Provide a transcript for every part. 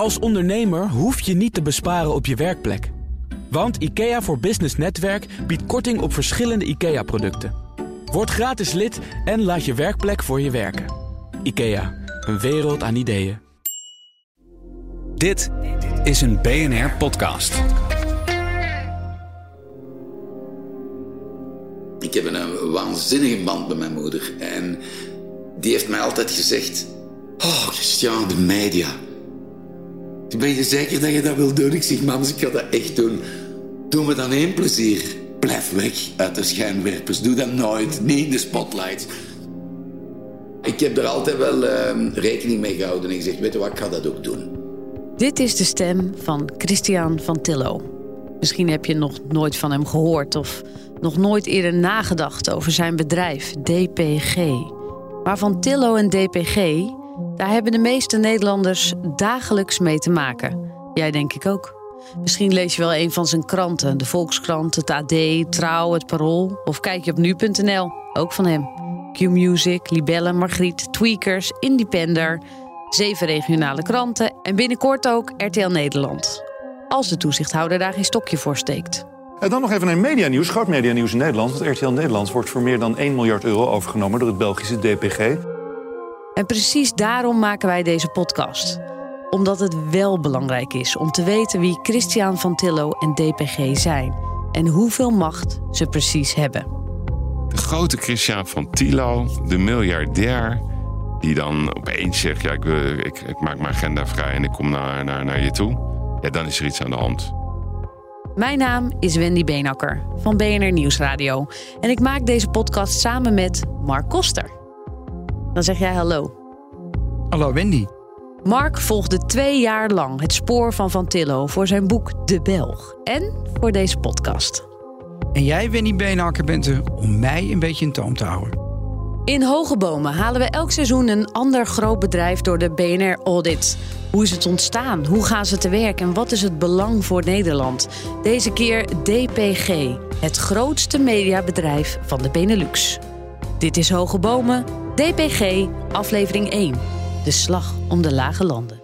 Als ondernemer hoef je niet te besparen op je werkplek. Want IKEA voor Business Netwerk biedt korting op verschillende IKEA-producten. Word gratis lid en laat je werkplek voor je werken. IKEA, een wereld aan ideeën. Dit is een BNR-podcast. Ik heb een waanzinnige band met mijn moeder. En die heeft mij altijd gezegd... Oh, Christian, de media... Ben je zeker dat je dat wil doen? Ik zeg, mams, ik ga dat echt doen. Doe me dan één plezier. Blijf weg uit de schijnwerpers. Doe dat nooit. Niet in de spotlights. Ik heb er altijd wel rekening mee gehouden. En ik zeg, weet je wat, ik ga dat ook doen. Dit is de stem van Christian Van Thillo. Misschien heb je nog nooit van hem gehoord... of nog nooit eerder nagedacht over zijn bedrijf, DPG. Maar Van Thillo en DPG... Daar hebben de meeste Nederlanders dagelijks mee te maken. Jij denk ik ook. Misschien lees je wel een van zijn kranten. De Volkskrant, het AD, Trouw, het Parool. Of kijk je op nu.nl, ook van hem. Q-Music, Libelle, Margriet, Tweakers, Independer. 7 regionale kranten en binnenkort ook RTL Nederland. Als de toezichthouder daar geen stokje voor steekt. En dan nog even naar medianieuws, groot medianieuws in Nederland. Want RTL Nederland wordt voor meer dan 1 miljard euro overgenomen door het Belgische DPG... En precies daarom maken wij deze podcast. Omdat het wel belangrijk is om te weten wie Christian Van Thillo en DPG zijn. En hoeveel macht ze precies hebben. De grote Christian Van Thillo, de miljardair... die dan opeens zegt, ja, ik maak mijn agenda vrij en ik kom naar je toe. Ja, dan is er iets aan de hand. Mijn naam is Wendy Beenakker van BNR Nieuwsradio. En ik maak deze podcast samen met Mark Koster. Dan zeg jij hallo. Hallo Wendy. Mark volgde 2 jaar lang het spoor van Van Thillo... voor zijn boek De Belg en voor deze podcast. En jij, Wendy Beenakker, bent er om mij een beetje in toom te houden. In Hoge Bomen halen we elk seizoen een ander groot bedrijf... door de BNR Audit. Hoe is het ontstaan? Hoe gaan ze te werk? En wat is het belang voor Nederland? Deze keer DPG, het grootste mediabedrijf van de Benelux. Dit is Hoge Bomen... DPG, aflevering 1. De slag om de lage landen.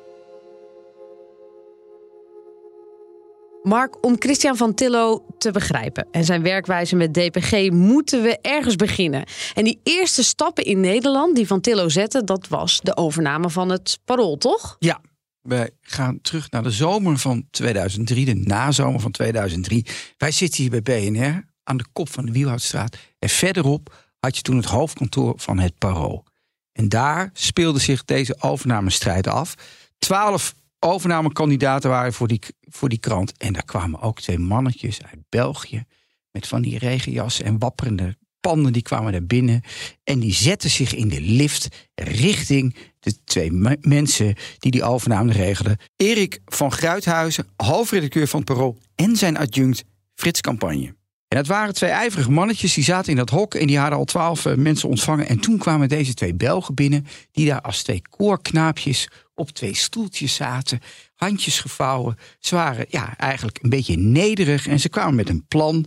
Mark, om Christian Van Thillo te begrijpen en zijn werkwijze met DPG... moeten we ergens beginnen. En die eerste stappen in Nederland die Van Thillo zette... dat was de overname van het Parool, toch? Ja, wij gaan terug naar de zomer van 2003, de nazomer van 2003. Wij zitten hier bij BNR aan de kop van de Wielhoudstraat en verderop... had je toen het hoofdkantoor van het Parool. En daar speelde zich deze overnamestrijd af. 12 overnamekandidaten waren voor die krant. En daar kwamen ook 2 mannetjes uit België... met van die regenjassen en wapperende panden. Die kwamen daar binnen en die zetten zich in de lift... richting de 2 mensen die overname regelden. Erik van Gruithuijsen, hoofdredacteur van het Parool... en zijn adjunct Frits Campagne. En dat waren 2 ijverige mannetjes, die zaten in dat hok... en die hadden al 12 mensen ontvangen. En toen kwamen deze 2 Belgen binnen... die daar als 2 koorknaapjes op 2 stoeltjes zaten... handjes gevouwen. Ze waren ja, eigenlijk een beetje nederig... en ze kwamen met een plan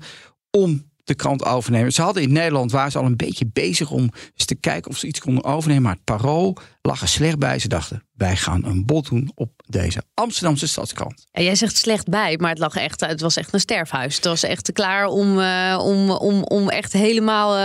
om de krant over te nemen. Ze hadden in Nederland, waren ze al een beetje bezig... om eens te kijken of ze iets konden overnemen. Maar het Parool lag er slecht bij. Ze dachten, wij gaan een bod doen op deze Amsterdamse stadskrant. En jij zegt slecht bij, maar het was echt een sterfhuis. Het was echt klaar om echt helemaal...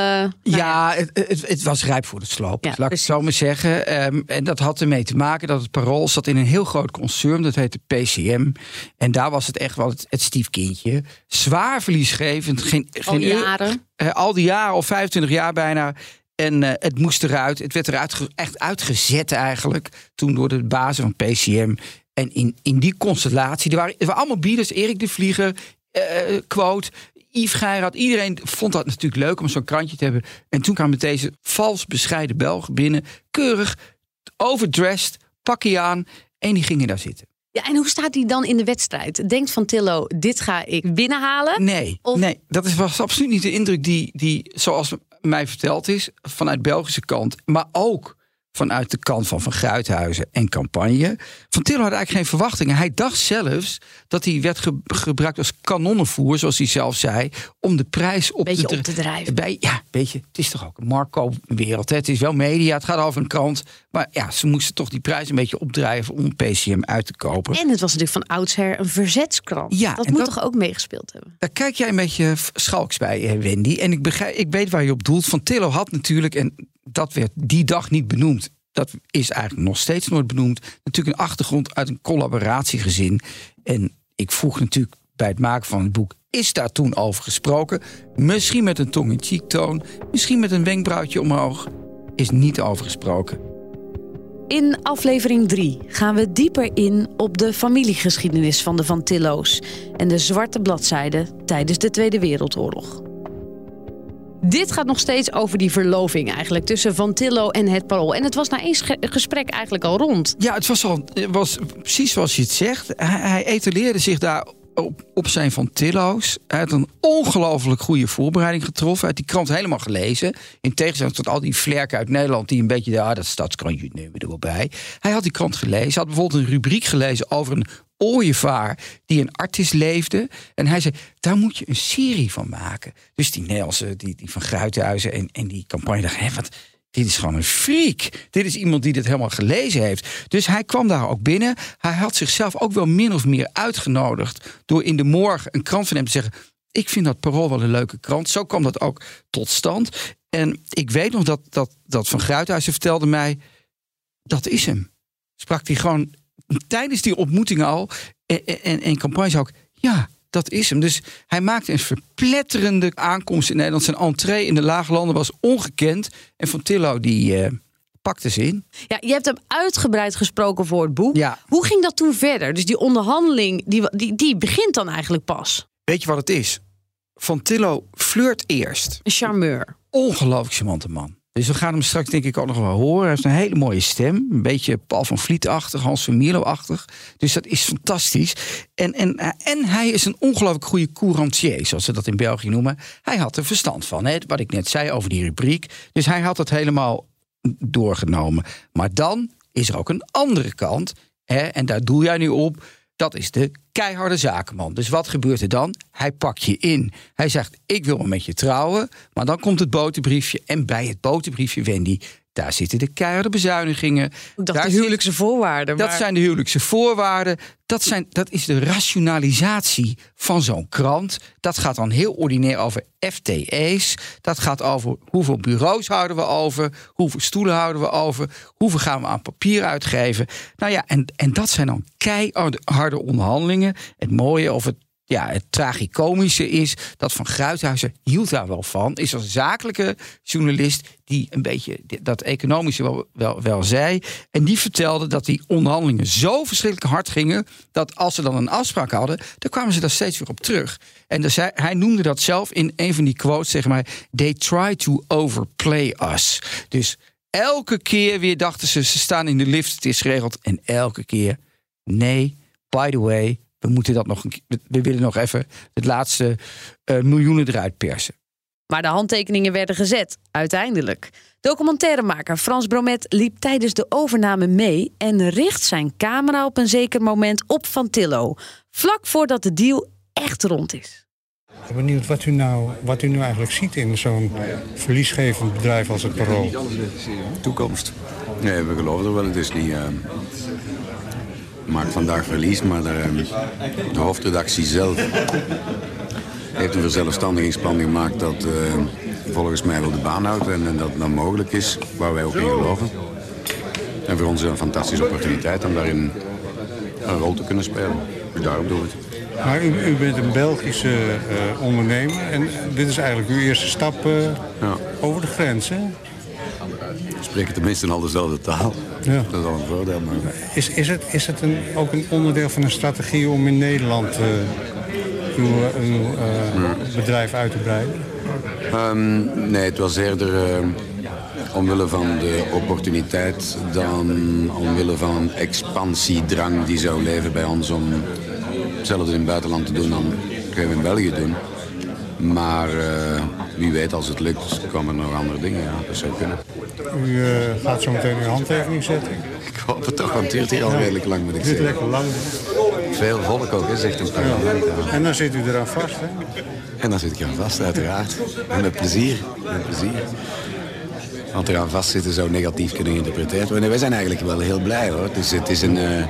Ja, het was rijp voor de sloop. Ja, laat ik het zo maar zeggen. En dat had ermee te maken dat het Parool zat in een heel groot concern. Dat heette PCM. En daar was het echt wel het stiefkindje. Zwaar verliesgevend. Geen jaren. Al die jaren, al 25 jaar bijna... En het moest eruit. Het werd eruit echt uitgezet eigenlijk. Toen door de bazen van PCM. En in die constellatie. Er waren allemaal bieders. Erik de Vlieger. Quote. Yves Geirard. Iedereen vond dat natuurlijk leuk om zo'n krantje te hebben. En toen kwamen deze vals bescheiden Belgen binnen. Keurig. Overdressed. Pakkie aan. En die gingen daar zitten. Ja, en hoe staat hij dan in de wedstrijd? Denkt Van Thillo, dit ga ik binnenhalen? Nee, of... nee, dat was absoluut niet de indruk die zoals... mij verteld is, vanuit Belgische kant... maar ook vanuit de kant van Gruithuijsen en Campagne. Van Thillo had eigenlijk geen verwachtingen. Hij dacht zelfs dat hij werd gebruikt als kanonnenvoer... zoals hij zelf zei, om de prijs op te drijven. Ja, beetje. Het is toch ook een Marco-wereld. Het is wel media, het gaat over een krant... Maar ja, ze moesten toch die prijs een beetje opdrijven om PCM uit te kopen. En het was natuurlijk van oudsher een verzetskrant. Ja, dat moet dat, toch ook meegespeeld hebben? Daar kijk jij een beetje schalks bij, Wendy. En ik weet waar je op doelt. Van Thillo had natuurlijk, en dat werd die dag niet benoemd. Dat is eigenlijk nog steeds nooit benoemd. Natuurlijk een achtergrond uit een collaboratiegezin. En ik vroeg natuurlijk bij het maken van het boek... is daar toen over gesproken? Misschien met een tong-in-cheek toon. Misschien met een wenkbrauwtje omhoog. Is niet over gesproken. In aflevering 3 gaan we dieper in op de familiegeschiedenis van de Van Thillo's... en de zwarte bladzijden tijdens de Tweede Wereldoorlog. Dit gaat nog steeds over die verloving eigenlijk tussen Van Thillo en het Parool. En het was na één gesprek eigenlijk al rond. Ja, het was precies zoals je het zegt. Hij etaleerde zich daar op zijn Van Thillo's. Hij had een ongelooflijk goede voorbereiding getroffen. Hij had die krant helemaal gelezen. In tegenstelling tot al die vlerken uit Nederland... die een beetje, dat stadskrantje nemen er wel bij. Hij had die krant gelezen. Hij had bijvoorbeeld een rubriek gelezen over een ooievaar... die een artis leefde. En hij zei, daar moet je een serie van maken. Dus die Nelsen, die Van Gruithuijsen en die Campagne dacht... Dit is gewoon een freak. Dit is iemand die dit helemaal gelezen heeft. Dus hij kwam daar ook binnen. Hij had zichzelf ook wel min of meer uitgenodigd... door in de morgen een krant van hem te zeggen... ik vind dat Parool wel een leuke krant. Zo kwam dat ook tot stand. En ik weet nog dat Van Gruithuijsen vertelde mij... dat is hem. Sprak hij gewoon tijdens die ontmoeting al... en Campagne zei ook... ja, dat is hem. Dus hij maakte een verpletterende aankomst in Nederland. Zijn entree in de Laaglanden was ongekend. En Van Thillo pakte ze in. Ja, je hebt hem uitgebreid gesproken voor het boek. Ja. Hoe ging dat toen verder? Dus die onderhandeling, die begint dan eigenlijk pas. Weet je wat het is? Van Thillo flirt eerst. Een charmeur. Ongelooflijk charmante man. Dus we gaan hem straks denk ik ook nog wel horen. Hij heeft een hele mooie stem. Een beetje Paul van Vliet-achtig, Hans van Mierlo-achtig. Dus dat is fantastisch. En hij is een ongelooflijk goede courancier, zoals ze dat in België noemen. Hij had er verstand van, hè? Wat ik net zei over die rubriek. Dus hij had dat helemaal doorgenomen. Maar dan is er ook een andere kant. Hè? En daar doe jij nu op. Dat is de keiharde zakenman. Dus wat gebeurt er dan? Hij pakt je in. Hij zegt, ik wil met je trouwen. Maar dan komt het boterbriefje. En bij het boterbriefje, Wendy, daar zitten de keiharde bezuinigingen. De huwelijkse voorwaarden. Dat zijn de huwelijkse voorwaarden. Dat is de rationalisatie van zo'n krant. Dat gaat dan heel ordinair over FTE's. Dat gaat over hoeveel bureaus houden we over. Hoeveel stoelen houden we over. Hoeveel gaan we aan papier uitgeven. Nou ja, en dat zijn dan keiharde onderhandelingen. Het mooie of het tragicomische is dat Van Gruithuijsen hield daar wel van. Is als zakelijke journalist die een beetje dat economische wel zei. En die vertelde dat die onderhandelingen zo verschrikkelijk hard gingen... dat als ze dan een afspraak hadden, dan kwamen ze daar steeds weer op terug. En dus hij noemde dat zelf in een van die quotes tegen mij... They try to overplay us. Dus elke keer weer dachten ze staan in de lift, het is geregeld. En elke keer, nee, by the way... We willen nog even het laatste miljoenen eruit persen. Maar de handtekeningen werden gezet, uiteindelijk. Documentairemaker Frans Bromet liep tijdens de overname mee... en richt zijn camera op een zeker moment op Van Thillo. Vlak voordat de deal echt rond is. Ik ben benieuwd wat u nu eigenlijk ziet in zo'n verliesgevend bedrijf als het Parool. Toekomst. Nee, we geloven er wel. Het is niet... maakt vandaag verlies, maar de hoofdredactie zelf heeft een verzelfstandigingsplan gemaakt dat volgens mij wel de baan houdt en dat dan mogelijk is, waar wij ook in geloven. En voor ons is een fantastische opportuniteit om daarin een rol te kunnen spelen. Daarom doen we het. Maar u bent een Belgische ondernemer en dit is eigenlijk uw eerste stap over de grens, hè? We spreken tenminste al dezelfde taal. Ja. Dat is al een voordeel. Maar... Is het ook een onderdeel van een strategie om in Nederland uw bedrijf uit te breiden? Nee, het was eerder omwille van de opportuniteit dan omwille van een expansiedrang die zou leven bij ons om hetzelfde in het buitenland te doen dan kunnen we in België doen. Maar wie weet, als het lukt, komen er nog andere dingen. Ja, dat zou kunnen. U gaat zo meteen uw handtekening zetten? Ik hoop het toch, want het duurt hier al redelijk lang, moet ik zeggen. Het duurt lekker lang. Veel volk ook, hè, zegt een paar jaar. En dan zit u eraan vast, hè? En dan zit ik eraan vast, uiteraard. En met plezier. Want eraan vastzitten zou negatief kunnen geïnterpreteerd worden. Wij zijn eigenlijk wel heel blij hoor. Dus het is een,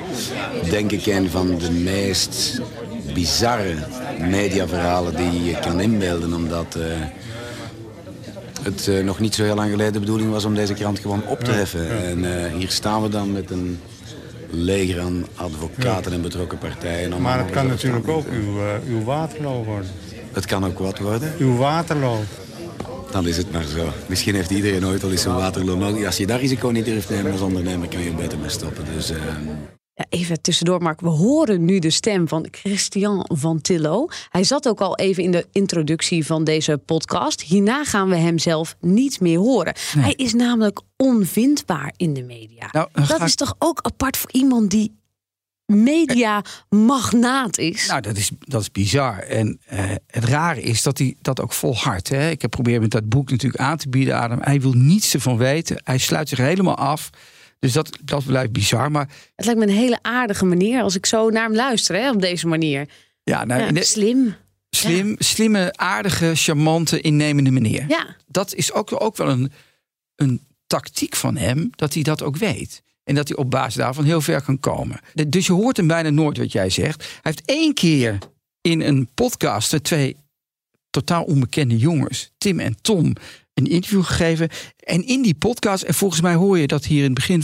denk ik, een van de meest bizarre mediaverhalen die je kan inbeelden. Omdat het nog niet zo heel lang geleden de bedoeling was om deze krant gewoon op te heffen. En hier staan we dan met een leger aan advocaten en betrokken partijen. Maar het kan natuurlijk ook uw Waterloo worden. Het kan ook wat worden? Uw Waterloo. Dan is het maar zo. Misschien heeft iedereen ooit al eens een Waterloo nodig. Als je daar risico niet durft nemen als ondernemer, kan je beter mee stoppen. Dus, Ja, even tussendoor, Mark. We horen nu de stem van Christian Van Thillo. Hij zat ook al even in de introductie van deze podcast. Hierna gaan we hem zelf niet meer horen. Nee. Hij is namelijk onvindbaar in de media. Nou, dat is toch ook apart voor iemand die mediamagnaat is? Nou, dat is bizar. En het rare is dat hij dat ook volhardt. Hè? Ik heb geprobeerd met dat boek natuurlijk aan te bieden aan hem. Hij wil niets ervan weten. Hij sluit zich helemaal af. Dus dat blijft bizar. Maar het lijkt me een hele aardige manier als ik zo naar hem luister, hè, op deze manier. Ja, nou, ja, slim. Ja. Slimme, aardige, charmante, innemende meneer. Ja. Dat is ook wel een tactiek van hem, dat hij dat ook weet. En dat hij op basis daarvan heel ver kan komen. Dus je hoort hem bijna nooit wat jij zegt. Hij heeft 1 keer in een podcast met 2 totaal onbekende jongens, Tim en Tom, een interview gegeven. En in die podcast, en volgens mij hoor je dat hier in het begin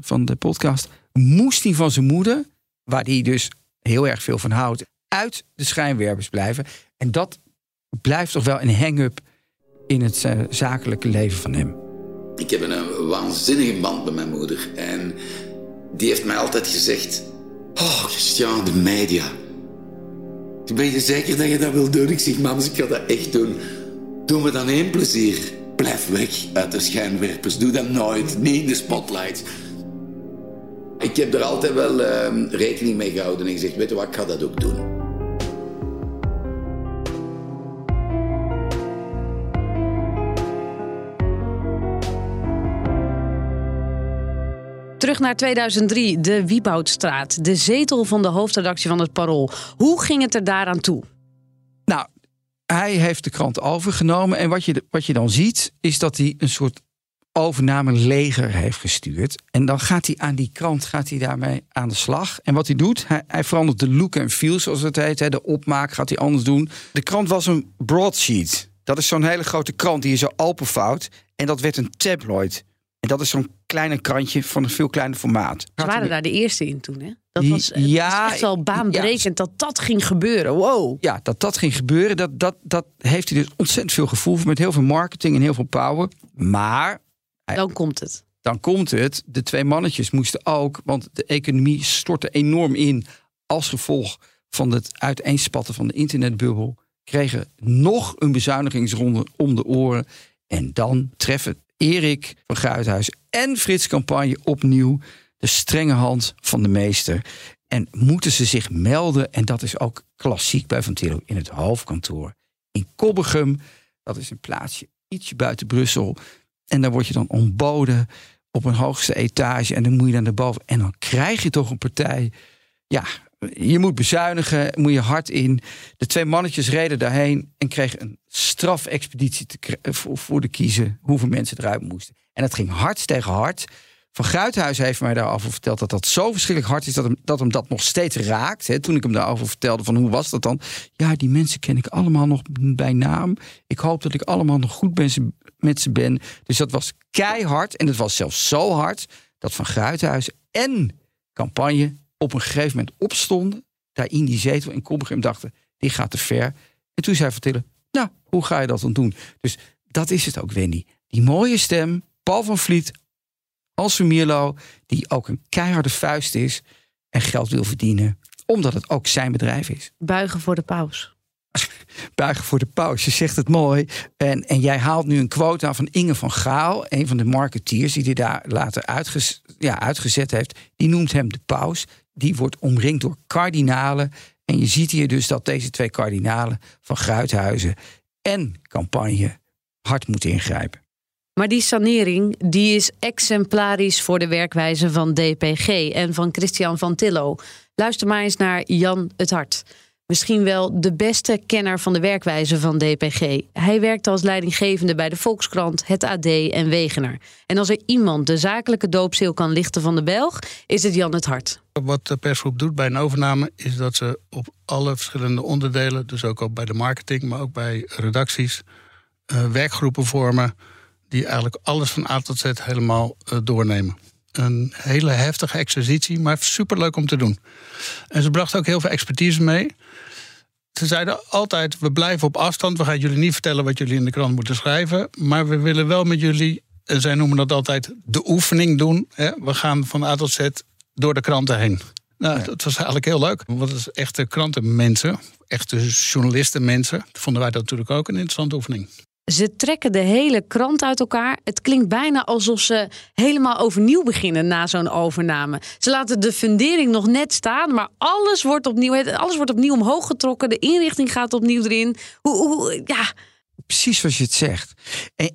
van de podcast, moest hij van zijn moeder, waar hij dus heel erg veel van houdt, uit de schijnwerpers blijven. En dat blijft toch wel een hang-up in het zakelijke leven van hem. Ik heb een waanzinnige band met mijn moeder. En die heeft mij altijd gezegd, oh Christian, de media. Ben je zeker dat je dat wil doen? Ik zeg, mam, ik ga dat echt doen. Doe me dan één plezier. Blijf weg uit de schijnwerpers. Doe dat nooit. Niet in de spotlight. Ik heb er altijd wel rekening mee gehouden. En ik zeg, weet je wat, ik ga dat ook doen. Terug naar 2003, de Wielhoudstraat. De zetel van de hoofdredactie van het Parool. Hoe ging het er daaraan toe? Nou, hij heeft de krant overgenomen. En wat je dan ziet, is dat hij een soort overnameleger heeft gestuurd. En dan gaat hij aan die krant, daarmee aan de slag. En wat hij doet, hij verandert de look en feel, zoals het heet. Hè. De opmaak gaat hij anders doen. De krant was een broadsheet. Dat is zo'n hele grote krant, die je zo alpenvouwt. En dat werd een tabloid. En dat is zo'n kleine krantje van een veel kleiner formaat. Ze waren daar de eerste in toen, hè? Dat was echt wel baanbrekend dat ging gebeuren. Wow. Ja, dat ging gebeuren. Dat heeft hij dus ontzettend veel gevoel voor, met heel veel marketing en heel veel power. Maar Dan komt het. De twee mannetjes moesten ook, want de economie stortte enorm in als gevolg van het uiteenspatten van de internetbubbel. Kregen nog een bezuinigingsronde om de oren. En dan treffen Erik van Gruithuijsen en Frits Campagne opnieuw de strenge hand van de meester. En moeten ze zich melden, en dat is ook klassiek bij Van Thillo, in het hoofdkantoor in Kobbegem. Dat is een plaatsje ietsje buiten Brussel. En daar word je dan ontboden op een hoogste etage. En dan moet je dan naar boven. En dan krijg je toch een partij. Ja, je moet bezuinigen, moet je hard in. De twee mannetjes reden daarheen en kregen een strafexpeditie voor de kiezen, hoeveel mensen eruit moesten. En dat ging hard tegen hard. Van Gruithuijsen heeft mij daarover verteld dat zo verschrikkelijk hard is dat hem dat nog steeds raakt. He, toen ik hem daarover vertelde van hoe was dat dan? Ja, die mensen ken ik allemaal nog bij naam. Ik hoop dat ik allemaal nog goed met ze ben. Dus dat was keihard en het was zelfs zo hard dat Van Gruithuijsen en Campagne op een gegeven moment opstonden, daar in die zetel in Kobbegem dachten, die gaat te ver. En toen zei Van Thillo, nou, hoe ga je dat dan doen? Dus dat is het ook, Wendy. Die mooie stem, Paul van Vliet, als Mierlo, die ook een keiharde vuist is en geld wil verdienen, omdat het ook zijn bedrijf is. Buigen voor de paus. Buigen voor de paus, je zegt het mooi. En jij haalt nu een quota van Inge van Gaal, een van de marketeers die daar later uitgezet heeft. Die noemt hem de paus. Die wordt omringd door kardinalen. En je ziet hier dus dat deze twee kardinalen, Van Gruithuijsen en Campagne, hard moeten ingrijpen. Maar die sanering die is exemplarisch voor de werkwijze van DPG en van Christian Van Thillo. Luister maar eens naar Jan het Hart. misschien wel de beste kenner van de werkwijze van DPG. Hij werkte als leidinggevende bij De Volkskrant, het AD en Wegener. En als er iemand de zakelijke doopzeel kan lichten van de Belg, is het Jan het Hart. Wat de persgroep doet bij een overname is dat ze op alle verschillende onderdelen, dus ook bij de marketing, maar ook bij redacties, werkgroepen vormen die eigenlijk alles van A tot Z helemaal doornemen. Een hele heftige exercitie, maar superleuk om te doen. En ze brachten ook heel veel expertise mee. Ze zeiden altijd, we blijven op afstand. We gaan jullie niet vertellen wat jullie in de krant moeten schrijven. Maar we willen wel met jullie, en zij noemen dat altijd, de oefening doen. We gaan van A tot Z door de kranten heen. Nou, ja. Dat was eigenlijk heel leuk. Want het is echte krantenmensen, echte journalistenmensen. Vonden wij dat natuurlijk ook een interessante oefening. Ze trekken de hele krant uit elkaar. Het klinkt bijna alsof ze helemaal overnieuw beginnen na zo'n overname. Ze laten de fundering nog net staan, maar alles wordt opnieuw omhoog getrokken. De inrichting gaat opnieuw erin. Ja. Precies zoals je het zegt.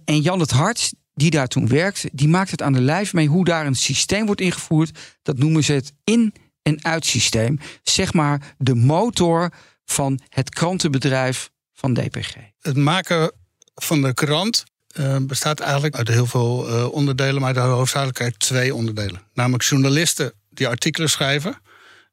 En Jan het Hart, die daar toen werkte, die maakt het aan de lijf mee hoe daar een systeem wordt ingevoerd. Dat noemen ze het in- en uitsysteem. Zeg maar de motor van het krantenbedrijf van DPG. Het maken van de krant bestaat eigenlijk uit heel veel onderdelen, maar hoofdzakelijk uit twee onderdelen. Namelijk journalisten die artikelen schrijven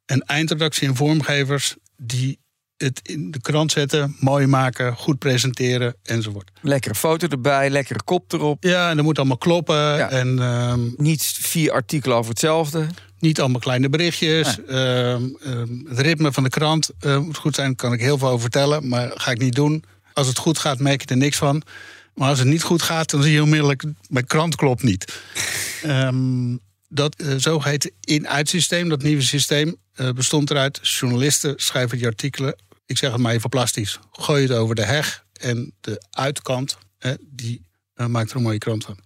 en eindredactie- en vormgevers die het in de krant zetten, mooi maken, goed presenteren enzovoort. Lekkere foto erbij, lekkere kop erop. Ja, en dat moet allemaal kloppen. Ja. En, niet 4 artikelen over hetzelfde. Niet allemaal kleine berichtjes. Nee. Het ritme van de krant moet goed zijn, kan ik heel veel over vertellen, maar ga ik niet doen. Als het goed gaat, merk je er niks van. Maar als het niet goed gaat, dan zie je onmiddellijk, mijn krant klopt niet. Dat zogeheten in-uitsysteem, dat nieuwe systeem, bestond eruit. Journalisten schrijven die artikelen, ik zeg het maar even plastisch, gooi het over de heg en de uitkant, die maakt er een mooie krant van.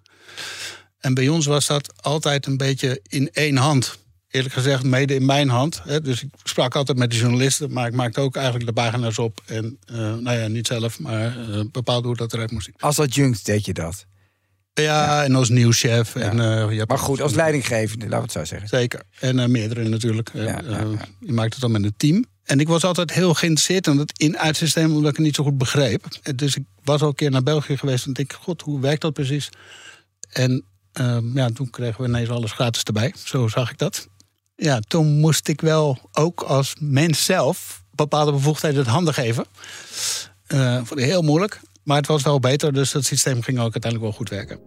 En bij ons was dat altijd een beetje in één hand. Eerlijk gezegd, mede in mijn hand. Dus ik sprak altijd met de journalisten, maar ik maakte ook eigenlijk de pagina's op. En niet zelf, maar bepaalde hoe dat eruit moest zien. Als adjunct deed je dat? Ja. En als nieuwschef. Ja. Maar goed, als leidinggevende, laten we het zo zeggen. Zeker. En meerdere natuurlijk. Je maakte het dan met een team. En ik was altijd heel geïnteresseerd in dat in-uitsysteem, omdat ik het niet zo goed begreep. Dus ik was al een keer naar België geweest en dacht ik, god, hoe werkt dat precies? En toen kregen we ineens alles gratis erbij. Zo zag ik dat. Ja, toen moest ik wel ook als mens zelf bepaalde bevoegdheden uit handen geven. Vond ik heel moeilijk, maar het was wel beter. Dus dat systeem ging ook uiteindelijk wel goed werken.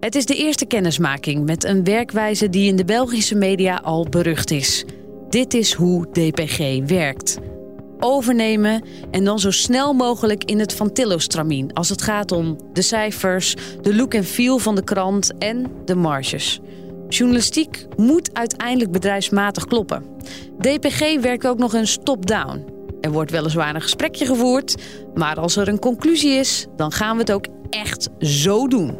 Het is de eerste kennismaking met een werkwijze die in de Belgische media al berucht is. Dit is hoe DPG werkt. Overnemen en dan zo snel mogelijk in het Van Thillo-stramien als het gaat om de cijfers, de look en feel van de krant en de marges. Journalistiek moet uiteindelijk bedrijfsmatig kloppen. DPG werkt ook nog eens top-down. Er wordt weliswaar een gesprekje gevoerd, maar als er een conclusie is, dan gaan we het ook echt zo doen.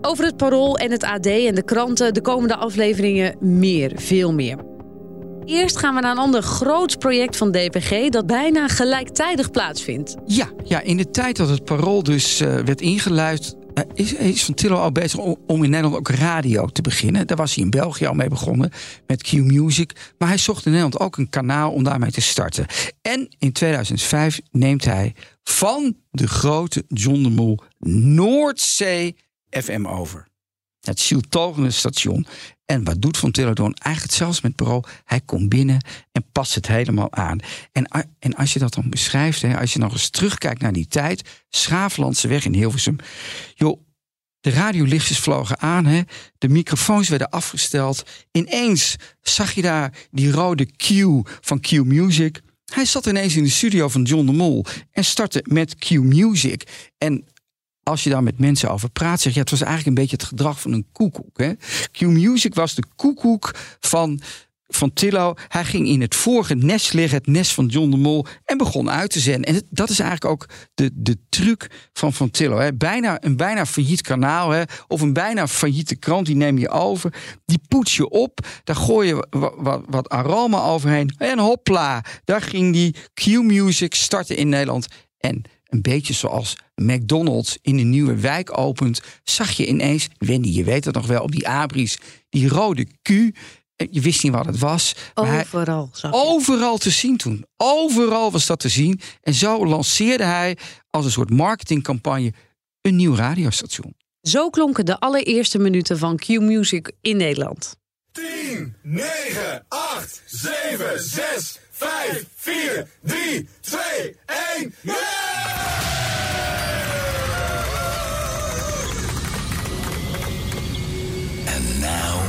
Over het Parool en het AD en de kranten de komende afleveringen veel meer. Eerst gaan we naar een ander groot project van DPG dat bijna gelijktijdig plaatsvindt. Ja, in de tijd dat het Parool dus werd ingeluid, is Van Thillo al bezig om in Nederland ook radio te beginnen. Daar was hij in België al mee begonnen, met Q-Music. Maar hij zocht in Nederland ook een kanaal om daarmee te starten. En in 2005 neemt hij van de grote John de Mol Noordzee FM over. Het zieltogende station. En wat doet Van Thillo dan? Eigenlijk zelfs met Parool. Hij komt binnen en past het helemaal aan. En als je dat dan beschrijft, als je nog eens terugkijkt naar die tijd, Schaaflandse weg in Hilversum. Joh, de radiolichtjes vlogen aan, de microfoons werden afgesteld. Ineens zag je daar die rode Q van Q-Music. Hij zat ineens in de studio van John de Mol en startte met Q-Music. En als je daar met mensen over praat, zeg je, het was eigenlijk een beetje het gedrag van een koekoek. Q-Music was de koekoek van Thillo. Hij ging in het vorige nest liggen, het nest van John de Mol, en begon uit te zenden. En dat is eigenlijk ook de truc van Thillo. Een bijna failliet kanaal, of een bijna failliete krant, die neem je over. Die poets je op, daar gooi je wat aroma overheen. En hopla, daar ging die Q-Music starten in Nederland. En een beetje zoals McDonald's in een nieuwe wijk opent, zag je ineens, Wendy, je weet dat nog wel, op die abris, die rode Q. Je wist niet wat het was. Overal. Overal te zien toen. Overal was dat te zien. En zo lanceerde hij als een soort marketingcampagne een nieuw radiostation. Zo klonken de allereerste minuten van Q-Music in Nederland. 10, 9, 8, 7, 6, 5, 4, 3, 2, 1, ja! And now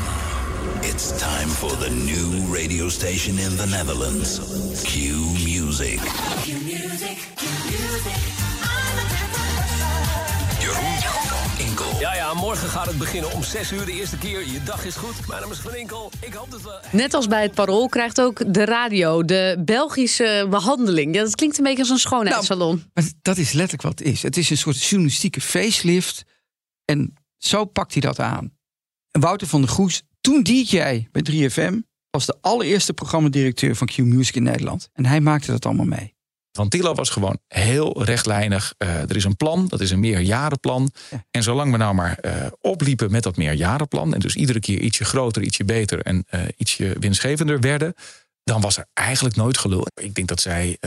it's time for the new radio station in the Netherlands, Q-Music. Q-Music, Q-Music. Ja, morgen gaat het beginnen om 6:00 de eerste keer. Je dag is goed. Mijn naam is Van Inkel. Ik hoop dat we... Net als bij het Parool krijgt ook de radio de Belgische behandeling. Ja, dat klinkt een beetje als een schoonheidssalon. Nou, dat is letterlijk wat het is. Het is een soort journalistieke facelift. En zo pakt hij dat aan. En Wouter van der Goes, toen DJ bij 3FM... was de allereerste programmadirecteur van Q-Music in Nederland. En hij maakte dat allemaal mee. Van Thillo was gewoon heel rechtlijnig. Er is een plan, dat is een meerjarenplan. Ja. En zolang we nou maar opliepen met dat meerjarenplan... en dus iedere keer ietsje groter, ietsje beter... en ietsje winstgevender werden... dan was er eigenlijk nooit gelul. Ik denk dat zij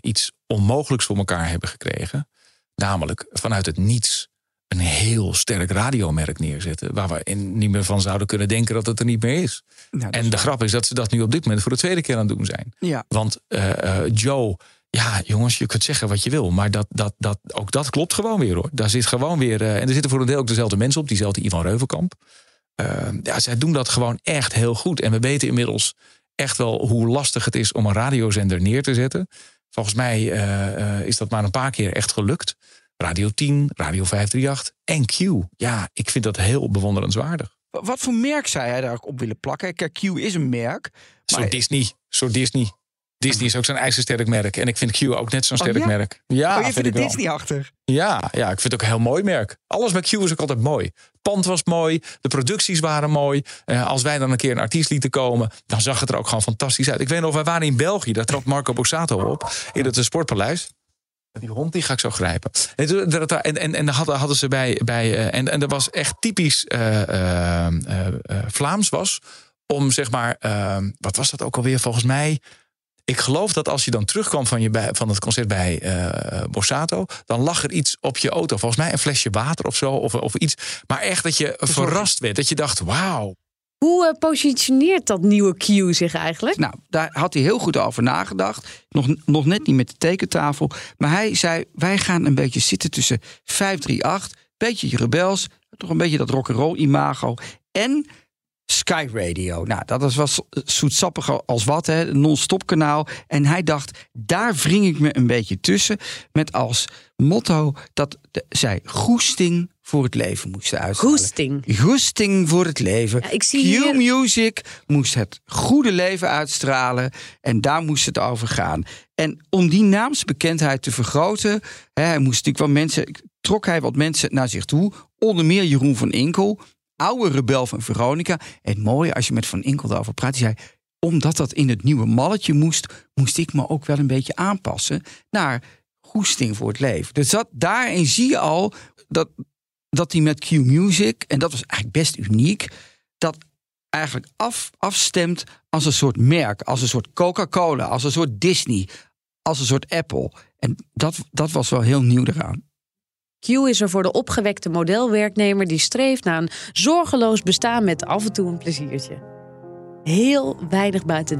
iets onmogelijks voor elkaar hebben gekregen. Namelijk vanuit het niets een heel sterk radiomerk neerzetten... waar we niet meer van zouden kunnen denken dat het er niet meer is. Nou, en de grap is dat ze dat nu op dit moment... voor de tweede keer aan het doen zijn. Ja. Want Joe... Ja, jongens, je kunt zeggen wat je wil. Maar ook dat klopt gewoon weer, hoor. Daar zit gewoon weer... en er zitten voor een deel ook dezelfde mensen op. Diezelfde Ivan Reuvenkamp. Zij doen dat gewoon echt heel goed. En we weten inmiddels echt wel hoe lastig het is... om een radiozender neer te zetten. Volgens mij is dat maar een paar keer echt gelukt. Radio 10, Radio 538 en Q. Ja, ik vind dat heel bewonderenswaardig. Wat voor merk zou hij daar ook op willen plakken? Kijk, Q is een merk. Maar... Zo Disney. Disney is ook zo'n ijzersterk merk. En ik vind Q ook net zo'n sterk merk. Ja, je vindt het Disney achter. Ja, ik vind het ook een heel mooi merk. Alles bij Q is ook altijd mooi. Het pand was mooi, de producties waren mooi. Als wij dan een keer een artiest lieten komen... dan zag het er ook gewoon fantastisch uit. Ik weet nog, wij waren in België. Daar trad Marco Borsato op. In het Sportpaleis. Die hond, die ga ik zo grijpen. En hadden ze bij en dat was echt typisch Vlaams was... om zeg maar... wat was dat ook alweer volgens mij... Ik geloof dat als je dan terugkwam van het concert bij Borsato... dan lag er iets op je auto. Volgens mij een flesje water of zo. Of iets. Maar echt dat je verrast werd. Dat je dacht, wauw. Hoe positioneert dat nieuwe Q zich eigenlijk? Nou, daar had hij heel goed over nagedacht. Nog net niet met de tekentafel. Maar hij zei, wij gaan een beetje zitten tussen 538... beetje rebels, toch een beetje dat rock'n'roll imago... en... Sky Radio, nou, dat was zoetsappiger als wat, hè, non-stop kanaal. En hij dacht, daar wring ik me een beetje tussen... met als motto dat zij goesting voor het leven moesten uitstralen. Goesting voor het leven. Ja, Q-Music moest het goede leven uitstralen en daar moest het over gaan. En om die naamsbekendheid te vergroten... hij moest natuurlijk wel mensen, trok hij wat mensen naar zich toe. Onder meer Jeroen van Inkel... oude rebel van Veronica. Het mooie, als je met Van Inkel daarover praat... die zei, omdat dat in het nieuwe malletje moest ik me ook wel een beetje aanpassen... naar goesting voor het leven. Dus daarin zie je al dat hij met Q-Music... en dat was eigenlijk best uniek... dat eigenlijk afstemt als een soort merk... als een soort Coca-Cola, als een soort Disney... als een soort Apple. En dat was wel heel nieuw eraan. Q is er voor de opgewekte modelwerknemer die streeft naar een zorgeloos bestaan met af en toe een pleziertje. Heel weinig buiten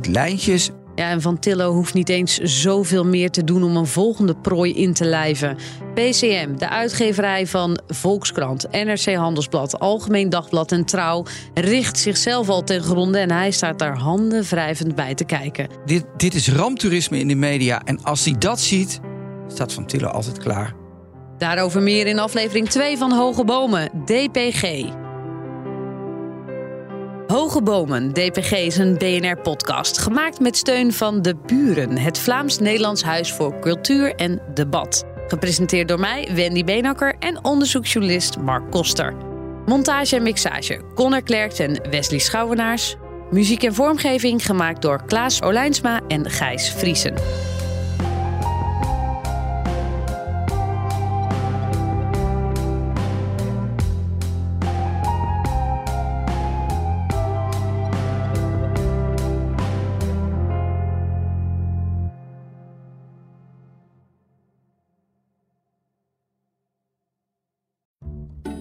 de lijntjes. Ja, en Van Thillo hoeft niet eens zoveel meer te doen om een volgende prooi in te lijven. PCM, de uitgeverij van Volkskrant, NRC Handelsblad, Algemeen Dagblad en Trouw... richt zichzelf al ten gronde en hij staat daar handen wrijvend bij te kijken. Dit is ramptoerisme in de media en als hij dat ziet... staat Van Thillo altijd klaar. Daarover meer in aflevering 2 van Hoge Bomen, DPG. Hoge Bomen, DPG is een BNR-podcast... gemaakt met steun van De Buren... het Vlaams-Nederlands Huis voor Cultuur en Debat. Gepresenteerd door mij, Wendy Beenakker... en onderzoeksjournalist Mark Koster. Montage en mixage, Connor Klerks en Wesley Schouwenaars. Muziek en vormgeving gemaakt door Klaas Olijnsma en Gijs Vriesen.